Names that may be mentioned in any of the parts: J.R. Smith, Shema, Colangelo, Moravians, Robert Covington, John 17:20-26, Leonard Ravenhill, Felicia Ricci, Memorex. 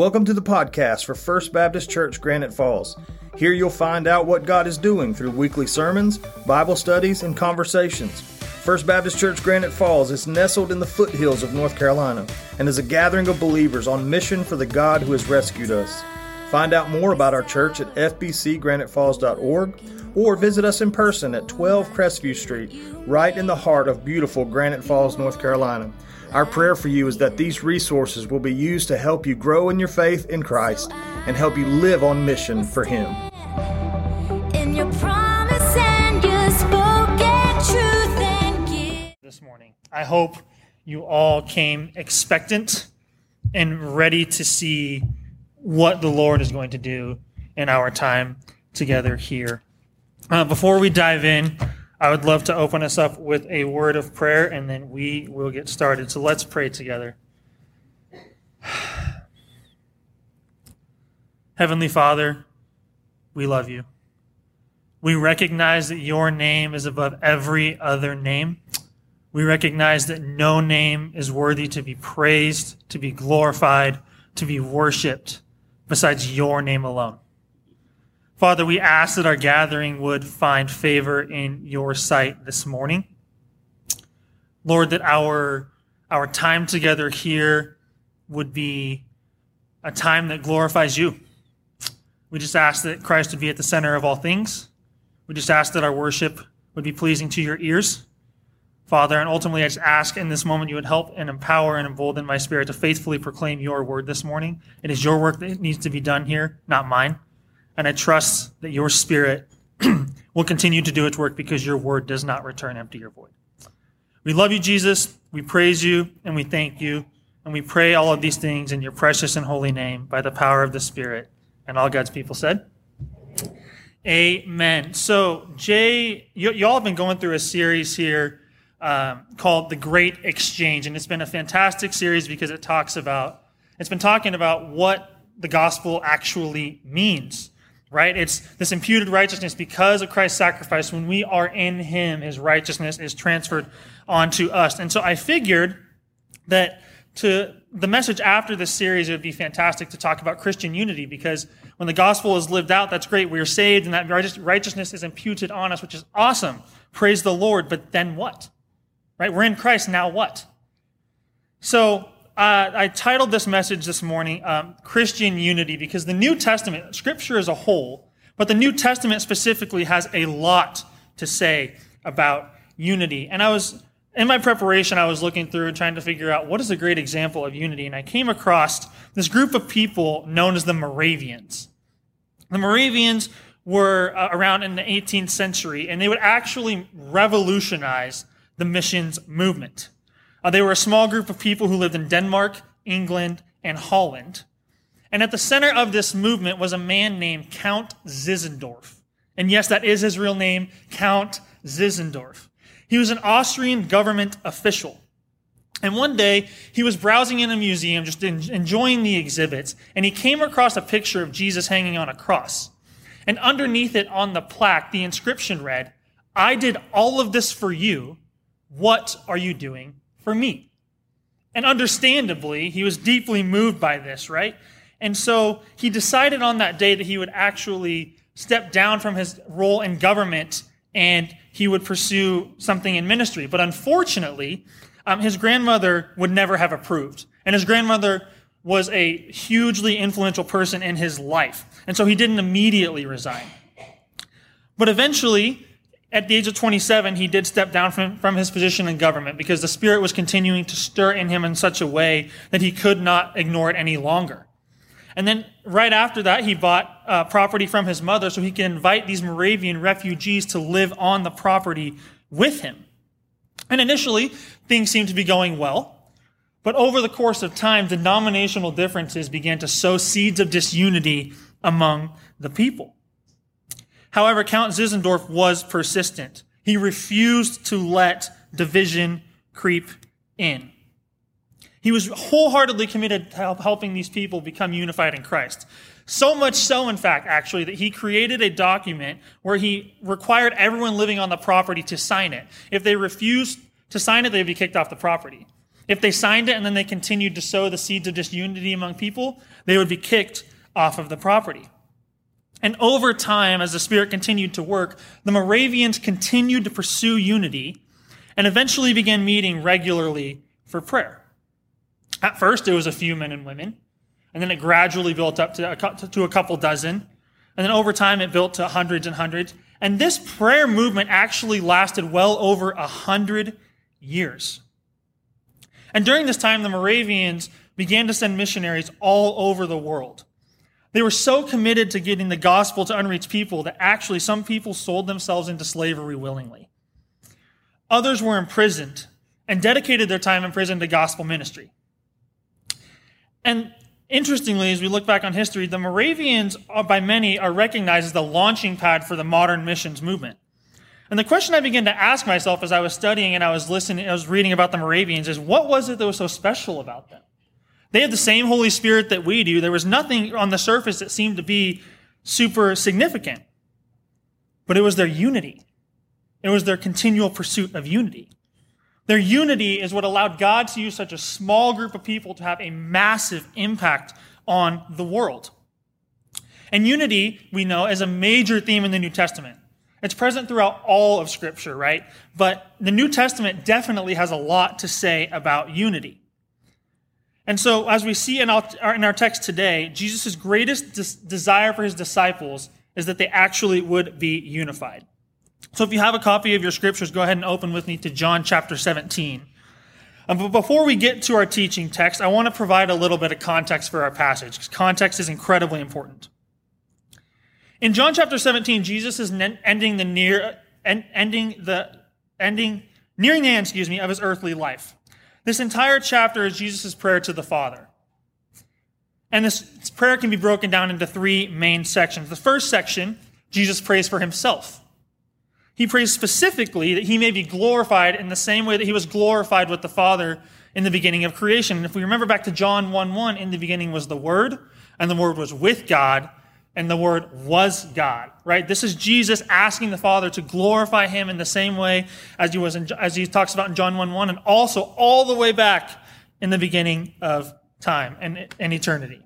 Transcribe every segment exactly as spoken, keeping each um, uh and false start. Welcome to the podcast for First Baptist Church, Granite Falls. Here you'll find out what God is doing through weekly sermons, Bible studies, and conversations. First Baptist Church, Granite Falls is nestled in the foothills of North Carolina and is a gathering of believers on mission for the God who has rescued us. Find out more about our church at f b c granite falls dot org or visit us in person at twelve Crestview Street, right in the heart of beautiful Granite Falls, North Carolina. Our prayer for you is that these resources will be used to help you grow in your faith in Christ and help you live on mission for Him. In your promise and your spoken truth and give. This morning, I hope you all came expectant and ready to see what the Lord is going to do in our time together here. Uh, before we dive in, I would love to open us up with a word of prayer, and then we will get started. So let's pray together. Heavenly Father, we love you. We recognize that your name is above every other name. We recognize that no name is worthy to be praised, to be glorified, to be worshipped besides your name alone. Father, we ask that our gathering would find favor in your sight this morning. Lord, that our, our time together here would be a time that glorifies you. We just ask that Christ would be at the center of all things. We just ask that our worship would be pleasing to your ears, Father. And ultimately, I just ask in this moment you would help and empower and embolden my spirit to faithfully proclaim your word this morning. It is your work that needs to be done here, not mine. And I trust that your spirit will continue to do its work because your word does not return empty or void. We love you, Jesus. We praise you and we thank you. And we pray all of these things in your precious and holy name by the power of the Spirit. And all God's people said, amen. So, Jay, y- y'all have been going through a series here um, called The Great Exchange. And it's been a fantastic series because it talks about, it's been talking about what the gospel actually means. Right? It's this imputed righteousness because of Christ's sacrifice. When we are in him, his righteousness is transferred onto us. And so I figured that to the message after this series, it would be fantastic to talk about Christian unity, because when the gospel is lived out, that's great. We are saved and that righteousness is imputed on us, which is awesome. Praise the Lord. But then what? Right? We're in Christ. Now what? So Uh, I titled this message this morning, um, Christian Unity, because the New Testament, Scripture as a whole, but the New Testament specifically has a lot to say about unity. And I was, in my preparation, I was looking through and trying to figure out what is a great example of unity, and I came across this group of people known as the Moravians. The Moravians were uh, around in the eighteenth century, and they would actually revolutionize the missions movement. Uh, they were a small group of people who lived in Denmark, England, and Holland. And at the center of this movement was a man named Count Zinzendorf. And yes, that is his real name, Count Zinzendorf. He was an Austrian government official. And one day, he was browsing in a museum, just en- enjoying the exhibits, and he came across a picture of Jesus hanging on a cross. And underneath it on the plaque, the inscription read, "I did all of this for you. What are you doing for me?" And understandably, he was deeply moved by this, right? And so he decided on that day that he would actually step down from his role in government and he would pursue something in ministry. But unfortunately, um, his grandmother would never have approved. And his grandmother was a hugely influential person in his life. And so he didn't immediately resign. But eventually, at the age of twenty-seven, he did step down from, from his position in government because the Spirit was continuing to stir in him in such a way that he could not ignore it any longer. And then right after that, he bought uh, property from his mother so he could invite these Moravian refugees to live on the property with him. And initially, things seemed to be going well. But over the course of time, denominational differences began to sow seeds of disunity among the people. However, Count Zinzendorf was persistent. He refused to let division creep in. He was wholeheartedly committed to help helping these people become unified in Christ. So much so, in fact, actually, that he created a document where he required everyone living on the property to sign it. If they refused to sign it, they'd be kicked off the property. If they signed it and then they continued to sow the seeds of disunity among people, they would be kicked off of the property. And over time, as the Spirit continued to work, the Moravians continued to pursue unity and eventually began meeting regularly for prayer. At first, it was a few men and women, and then it gradually built up to a couple dozen, and then over time, it built to hundreds and hundreds. And this prayer movement actually lasted well over a hundred years. And during this time, the Moravians began to send missionaries all over the world. They were so committed to getting the gospel to unreached people that actually some people sold themselves into slavery willingly. Others were imprisoned and dedicated their time in prison to gospel ministry. And interestingly, as we look back on history, the Moravians, by many, are recognized as the launching pad for the modern missions movement. And the question I began to ask myself as I was studying and I was listening, I was reading about the Moravians is, what was it that was so special about them? They had the same Holy Spirit that we do. There was nothing on the surface that seemed to be super significant. But it was their unity. It was their continual pursuit of unity. Their unity is what allowed God to use such a small group of people to have a massive impact on the world. And unity, we know, is a major theme in the New Testament. It's present throughout all of Scripture, right? But the New Testament definitely has a lot to say about unity. And so, as we see in our text today, Jesus' greatest des- desire for his disciples is that they actually would be unified. So if you have a copy of your scriptures, go ahead and open with me to John chapter seventeen. Um, but before we get to our teaching text, I want to provide a little bit of context for our passage, because context is incredibly important. In John chapter seventeen, Jesus is ne- ending the near, en- ending the, ending, nearing the end, excuse me, of his earthly life. This entire chapter is Jesus' prayer to the Father. And this prayer can be broken down into three main sections. The first section, Jesus prays for himself. He prays specifically that he may be glorified in the same way that he was glorified with the Father in the beginning of creation. And if we remember back to John one one, in the beginning was the Word, and the Word was with God, and the Word was God, right? This is Jesus asking the Father to glorify him in the same way as he was in, as he talks about in John one one, and also all the way back in the beginning of time and, and eternity.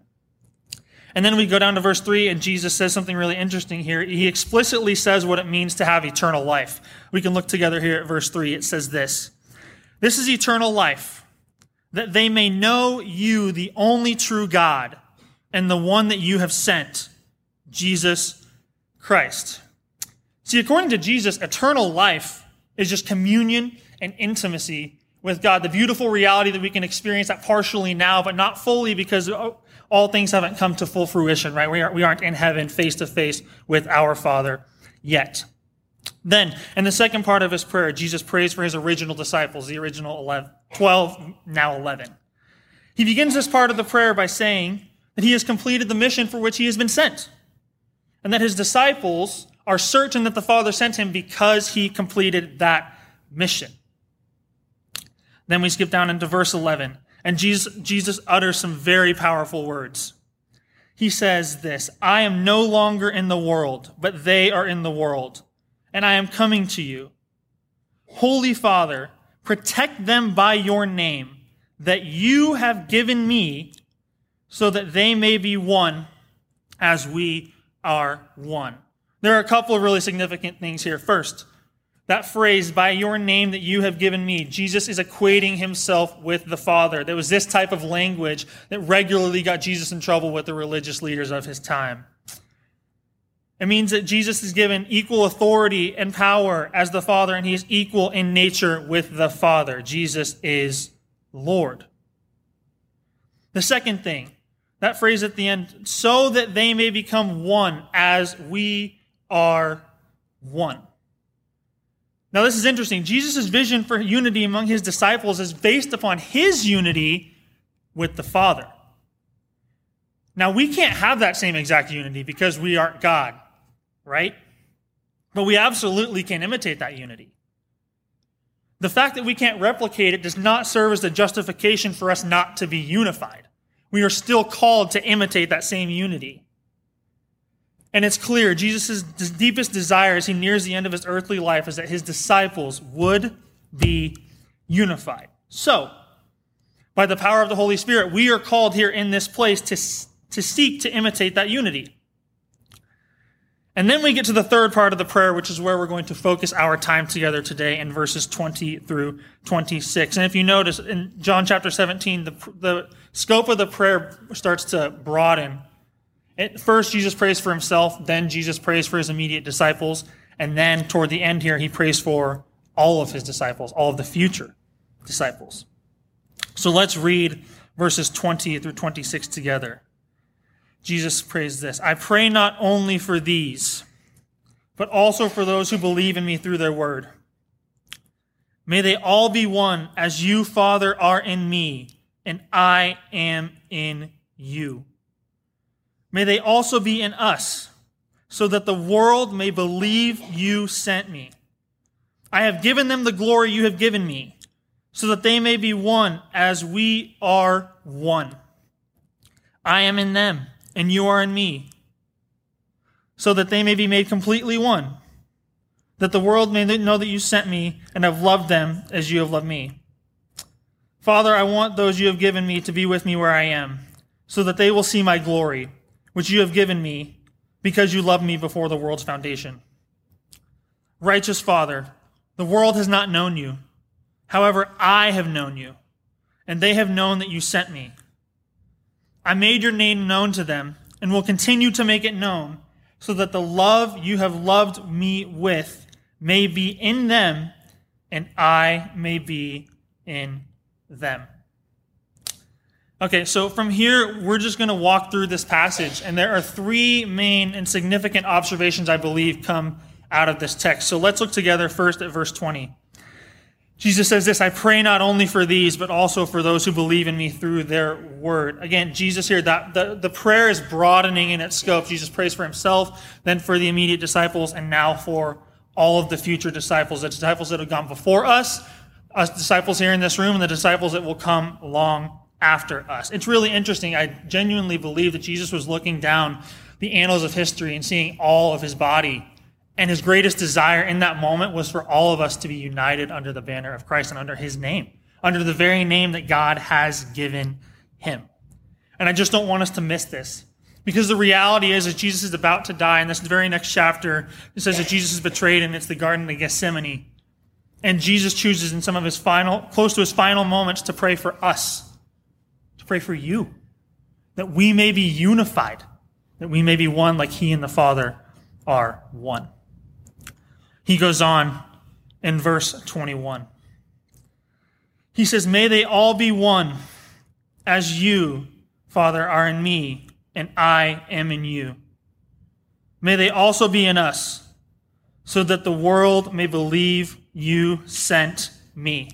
And then we go down to verse three, and Jesus says something really interesting here. He explicitly says what it means to have eternal life. We can look together here at verse three. It says this: "This is eternal life, that they may know you, the only true God, and the one that you have sent, Jesus Christ." See, according to Jesus, eternal life is just communion and intimacy with God, the beautiful reality that we can experience that partially now, but not fully, because all things haven't come to full fruition, right? We aren't, we aren't in heaven face-to-face with our Father yet. Then, in the second part of his prayer, Jesus prays for his original disciples, the original eleven, twelve, now eleven. He begins this part of the prayer by saying that he has completed the mission for which he has been sent, and that his disciples are certain that the Father sent him because he completed that mission. Then we skip down into verse eleven, and Jesus, Jesus utters some very powerful words. He says this: "I am no longer in the world, but they are in the world, and I am coming to you. Holy Father, protect them by your name that you have given me, so that they may be one as we are one." There are a couple of really significant things here. First, that phrase, "by your name that you have given me," Jesus is equating himself with the Father. There was this type of language that regularly got Jesus in trouble with the religious leaders of his time. It means that Jesus is given equal authority and power as the Father, and he is equal in nature with the Father. Jesus is Lord. The second thing, that phrase at the end, "so that they may become one as we are one." Now, this is interesting. Jesus' vision for unity among his disciples is based upon his unity with the Father. Now, we can't have that same exact unity because we aren't God, right? But we absolutely can imitate that unity. The fact that we can't replicate it does not serve as the justification for us not to be unified. We are still called to imitate that same unity. And it's clear, Jesus' deepest desire as he nears the end of his earthly life is that his disciples would be unified. So, By the power of the Holy Spirit, we are called here in this place to, to seek to imitate that unity. And then we get to the third part of the prayer, which is where we're going to focus our time together today in verses twenty through twenty-six. And if you notice, in John chapter seventeen, the, the scope of the prayer starts to broaden. At first, Jesus prays for himself. Then Jesus prays for his immediate disciples. And then toward the end here, he prays for all of his disciples, all of the future disciples. So let's read verses twenty through twenty-six together. Jesus prays this: I pray not only for these, but also for those who believe in me through their word. May they all be one, as you, Father, are in me, and I am in you. May they also be in us, so that the world may believe you sent me. I have given them the glory you have given me, so that they may be one as we are one. I am in them, and you are in me, so that they may be made completely one, that the world may know that you sent me and have loved them as you have loved me. Father, I want those you have given me to be with me where I am, so that they will see my glory, which you have given me, because you loved me before the world's foundation. Righteous Father, the world has not known you. However, I have known you, and they have known that you sent me. I made your name known to them, and will continue to make it known, so that the love you have loved me with may be in them, and I may be in them. Okay, so from here, we're just going to walk through this passage, and there are three main and significant observations, I believe, come out of this text. So let's look together first at verse twenty. Jesus says this: I pray not only for these, but also for those who believe in me through their word. Again, Jesus here, that the, the prayer is broadening in its scope. Jesus prays for himself, then for the immediate disciples, and now for all of the future disciples, the disciples that have gone before us, us disciples here in this room, and the disciples that will come long after us. It's really interesting. I genuinely believe that Jesus was looking down the annals of history and seeing all of his body. And his greatest desire in that moment was for all of us to be united under the banner of Christ and under his name, under the very name that God has given him. And I just don't want us to miss this, because the reality is that Jesus is about to die. And this is the very next chapter. It says that Jesus is betrayed, and it's the Garden of Gethsemane. And Jesus chooses in some of his final, close to his final moments, to pray for us, to pray for you, that we may be unified, that we may be one like he and the Father are one. He goes on in verse twenty-one. He says, may they all be one, as you, Father, are in me, and I am in you. May they also be in us, so that the world may believe you sent me.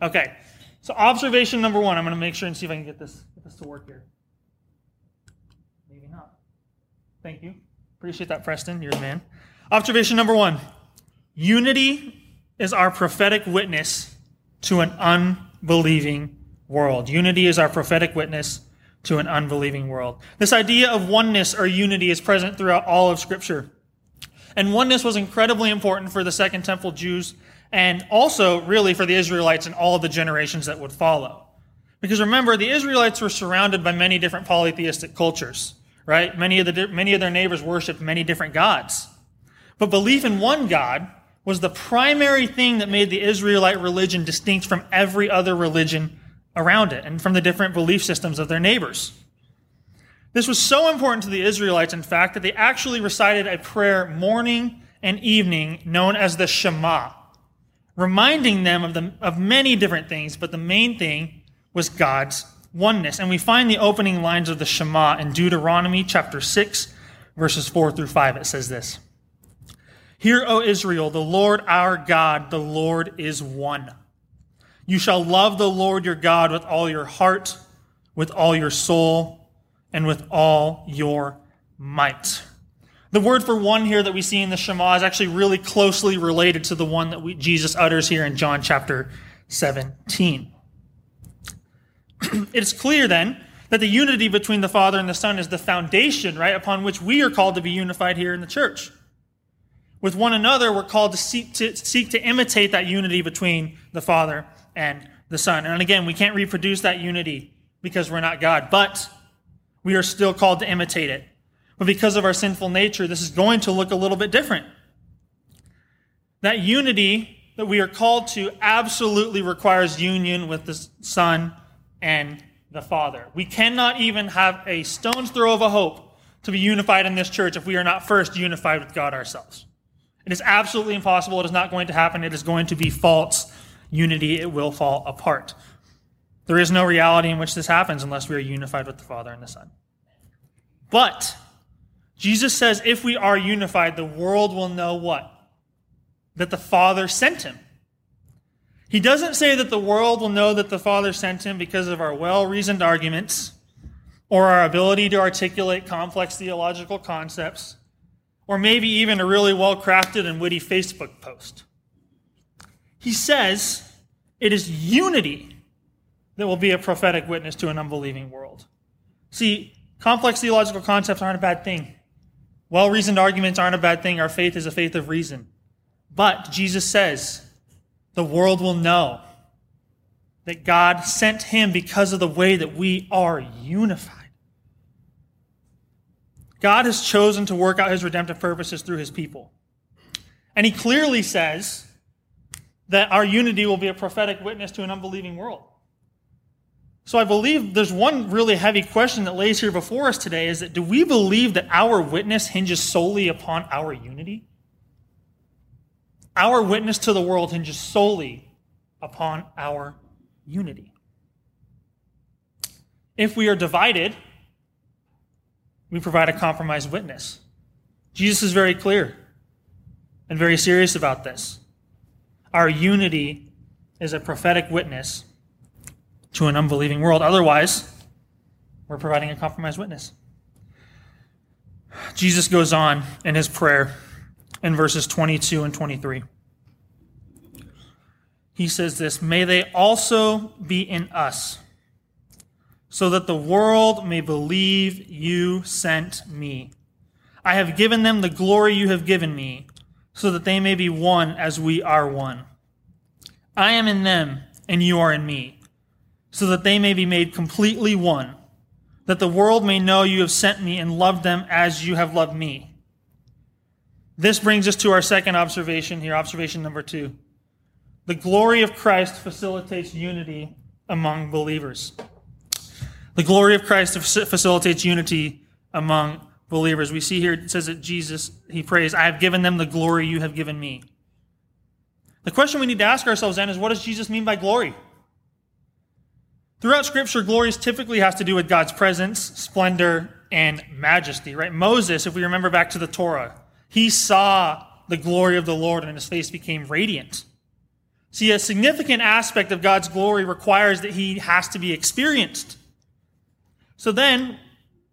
Okay, so observation number one. I'm going to make sure and see if I can get this, get this to work here. Maybe not. Thank you. Appreciate that, Preston. You're the man. Observation number one. Unity is our prophetic witness to an unbelieving world. Unity is our prophetic witness to an unbelieving world. This idea of oneness or unity is present throughout all of Scripture. And oneness was incredibly important for the Second Temple Jews, and also really for the Israelites and all the generations that would follow. Because remember, the Israelites were surrounded by many different polytheistic cultures, right? Many of the, many of their neighbors worshiped many different gods. But belief in one God was the primary thing that made the Israelite religion distinct from every other religion around it and from the different belief systems of their neighbors. This was so important to the Israelites, in fact, that they actually recited a prayer morning and evening known as the Shema, reminding them of, the, of many different things, but the main thing was God's oneness. And we find the opening lines of the Shema in Deuteronomy chapter six, verses four through five. It says this: Hear, O Israel, the Lord our God, the Lord is one. You shall love the Lord your God with all your heart, with all your soul, and with all your might. The word for one here that we see in the Shema is actually really closely related to the one that we, Jesus utters here in John chapter seventeen. It's clear then that the unity between the Father and the Son is the foundation, right, upon which we are called to be unified here in the church. With one another, we're called to seek to, seek to imitate that unity between the Father and the Son. And again, we can't reproduce that unity because we're not God, but we are still called to imitate it. But because of our sinful nature, this is going to look a little bit different. That unity that we are called to absolutely requires union with the Son and the Father. We cannot even have a stone's throw of a hope to be unified in this church if we are not first unified with God ourselves. It is absolutely impossible. It is not going to happen. It is going to be false unity. It will fall apart. There is no reality in which this happens unless we are unified with the Father and the Son. But Jesus says if we are unified, the world will know what? That the Father sent him. He doesn't say that the world will know that the Father sent him because of our well-reasoned arguments or our ability to articulate complex theological concepts or maybe even a really well-crafted and witty Facebook post. He says it is unity that will be a prophetic witness to an unbelieving world. See, complex theological concepts aren't a bad thing. Well-reasoned arguments aren't a bad thing. Our faith is a faith of reason. But Jesus says the world will know that God sent him because of the way that we are unified. God has chosen to work out his redemptive purposes through his people. And he clearly says that our unity will be a prophetic witness to an unbelieving world. So I believe there's one really heavy question that lays here before us today, is that do we believe that our witness hinges solely upon our unity? Our witness to the world hinges solely upon our unity. If we are divided, we provide a compromised witness. Jesus is very clear and very serious about this. Our unity is a prophetic witness to an unbelieving world. Otherwise, we're providing a compromised witness. Jesus goes on in his prayer in verses twenty-two and twenty-three. He says this, "May they also be in us, so that the world may believe you sent me. I have given them the glory you have given me, so that they may be one as we are one. I am in them, and you are in me, so that they may be made completely one, that the world may know you have sent me and loved them as you have loved me." This brings us to our second observation here, observation number two. The glory of Christ facilitates unity among believers. The glory of Christ facilitates unity among believers. We see here, it says that Jesus, he prays, "I have given them the glory you have given me." The question we need to ask ourselves then is, what does Jesus mean by glory? Throughout Scripture, glory typically has to do with God's presence, splendor, and majesty, right? Moses, if we remember back to the Torah, he saw the glory of the Lord and his face became radiant. See, a significant aspect of God's glory requires that he has to be experienced. So then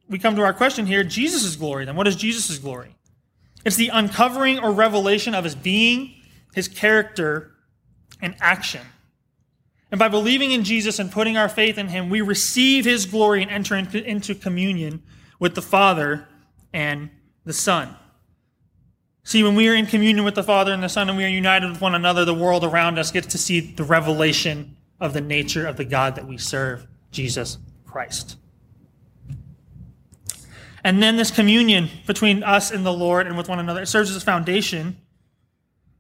we come to our question here, Jesus' glory. Then what is Jesus' glory? It's the uncovering or revelation of his being, his character, and action. And by believing in Jesus and putting our faith in him, we receive his glory and enter into communion with the Father and the Son. See, when we are in communion with the Father and the Son and we are united with one another, the world around us gets to see the revelation of the nature of the God that we serve, Jesus Christ. And then this communion between us and the Lord and with one another, it serves as a foundation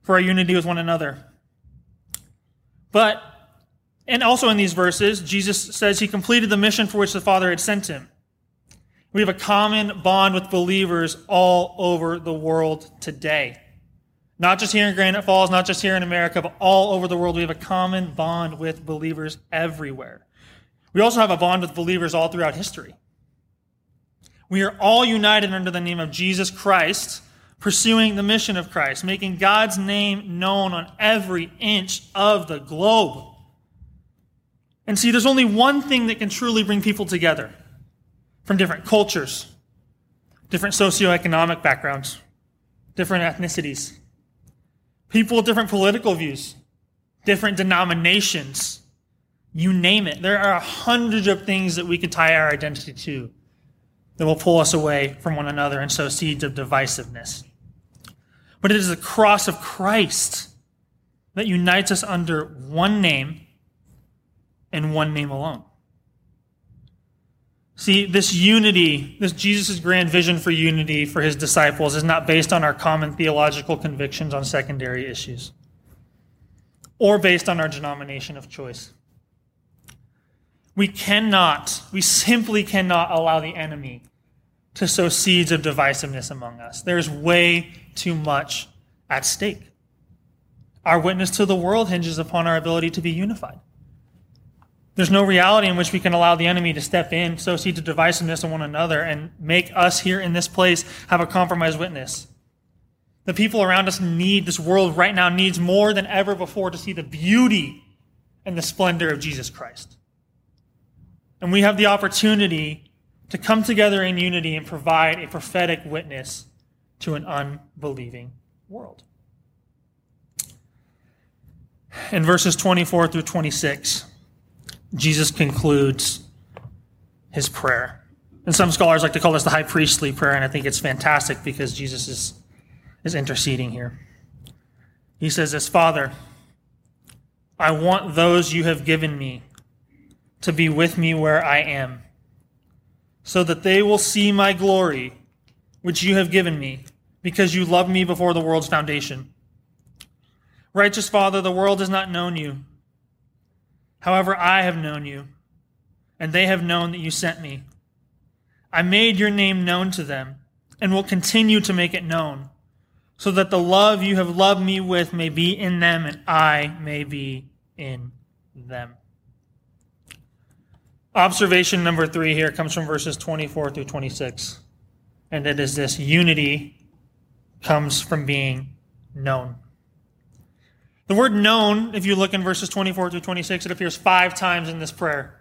for our unity with one another. But, and also in these verses, Jesus says he completed the mission for which the Father had sent him. We have a common bond with believers all over the world today. Not just here in Granite Falls, not just here in America, but all over the world. We have a common bond with believers everywhere. We also have a bond with believers all throughout history. We are all united under the name of Jesus Christ, pursuing the mission of Christ, making God's name known on every inch of the globe. And see, there's only one thing that can truly bring people together from different cultures, different socioeconomic backgrounds, different ethnicities, people with different political views, different denominations, you name it. There are hundreds of things that we could tie our identity to that will pull us away from one another and sow seeds of divisiveness. But it is the cross of Christ that unites us under one name and one name alone. See, this unity, this Jesus' grand vision for unity for his disciples is not based on our common theological convictions on secondary issues or based on our denomination of choice. We cannot, we simply cannot allow the enemy to sow seeds of divisiveness among us. There's way too much at stake. Our witness to the world hinges upon our ability to be unified. There's no reality in which we can allow the enemy to step in, sow seeds of divisiveness in one another, and make us here in this place have a compromised witness. The people around us need, this world right now needs more than ever before to see the beauty and the splendor of Jesus Christ. And we have the opportunity to come together in unity and provide a prophetic witness to an unbelieving world. In verses twenty-four through twenty-six, Jesus concludes his prayer. And some scholars like to call this the high priestly prayer, and I think it's fantastic because Jesus is, is interceding here. He says this, "Father, I want those you have given me to be with me where I am, so that they will see my glory, which you have given me, because you loved me before the world's foundation. Righteous Father, the world has not known you. However, I have known you, and they have known that you sent me. I made your name known to them, and will continue to make it known, so that the love you have loved me with may be in them, and I may be in them." Observation number three here comes from verses twenty-four through twenty-six, and it is this: unity comes from being known. The word known, if you look in verses twenty-four through twenty-six, it appears five times in this prayer.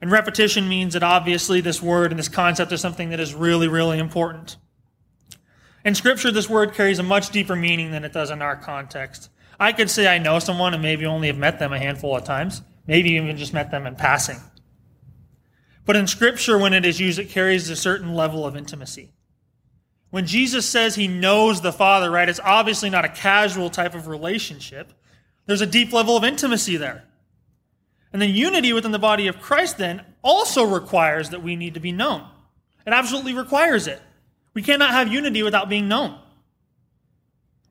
And repetition means that obviously this word and this concept is something that is really, really important. In Scripture, this word carries a much deeper meaning than it does in our context. I could say I know someone and maybe only have met them a handful of times, maybe even just met them in passing. But in Scripture, when it is used, it carries a certain level of intimacy. When Jesus says he knows the Father, right, it's obviously not a casual type of relationship. There's a deep level of intimacy there. And the unity within the body of Christ then also requires that we need to be known. It absolutely requires it. We cannot have unity without being known.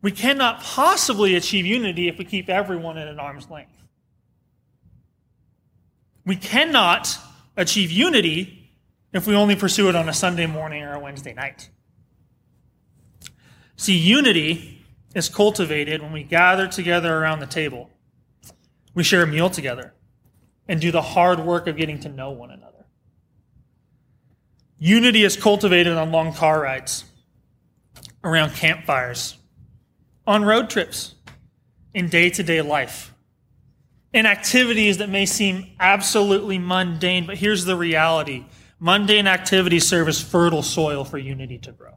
We cannot possibly achieve unity if we keep everyone at an arm's length. We cannot achieve unity if we only pursue it on a Sunday morning or a Wednesday night. See, unity is cultivated when we gather together around the table. We share a meal together and do the hard work of getting to know one another. Unity is cultivated on long car rides, around campfires, on road trips, in day-to-day life, in activities that may seem absolutely mundane, but here's the reality. Mundane activities serve as fertile soil for unity to grow.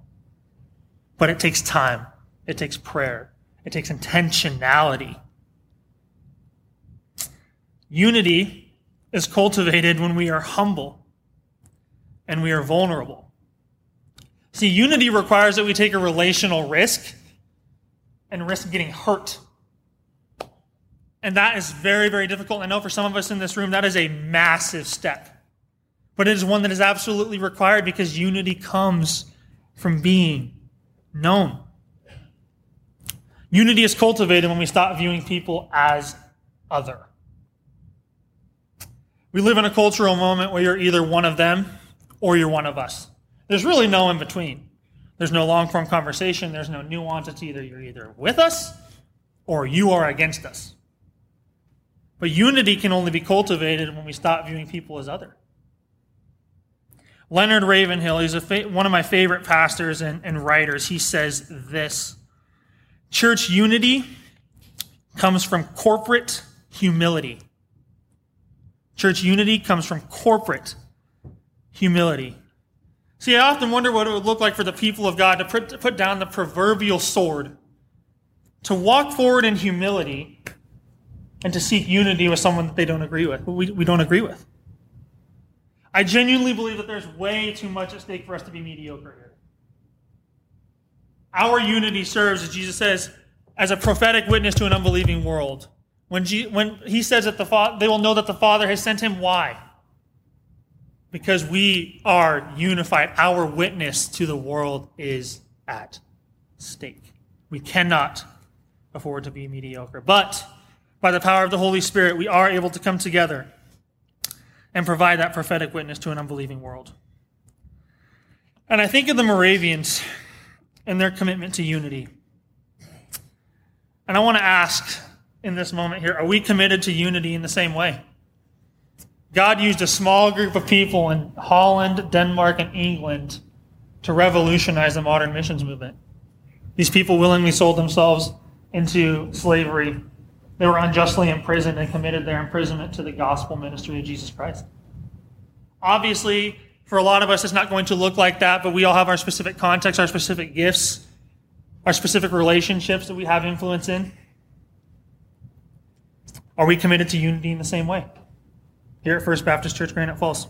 But it takes time. It takes prayer. It takes intentionality. Unity is cultivated when we are humble and we are vulnerable. See, unity requires that we take a relational risk and risk getting hurt. And that is very, very difficult. I know for some of us in this room, that is a massive step. But it is one that is absolutely required because unity comes from being known. Unity is cultivated when we stop viewing people as other. We live in a cultural moment where you're either one of them or you're one of us. There's really no in between. There's no long-form conversation. There's no nuance. It's either you're either with us or you are against us. But unity can only be cultivated when we stop viewing people as other. Leonard Ravenhill, he's a fa- one of my favorite pastors and, and writers. He says this: "Church unity comes from corporate humility." Church unity comes from corporate humility. See, I often wonder what it would look like for the people of God to put, to put down the proverbial sword, to walk forward in humility, and to seek unity with someone that they don't agree with, we, we don't agree with. I genuinely believe that there's way too much at stake for us to be mediocre here. Our unity serves, as Jesus says, as a prophetic witness to an unbelieving world. When, G- when he says that the fa- they will know that the Father has sent him, why? Because we are unified. Our witness to the world is at stake. We cannot afford to be mediocre. But by the power of the Holy Spirit, we are able to come together and provide that prophetic witness to an unbelieving world. And I think of the Moravians and their commitment to unity. And I want to ask in this moment here, are we committed to unity in the same way? God used a small group of people in Holland, Denmark, and England to revolutionize the modern missions movement. These people willingly sold themselves into slavery. They were unjustly imprisoned and committed their imprisonment to the gospel ministry of Jesus Christ. Obviously, for a lot of us, it's not going to look like that, but we all have our specific contexts, our specific gifts, our specific relationships that we have influence in. Are we committed to unity in the same way? Here at First Baptist Church, Granite Falls.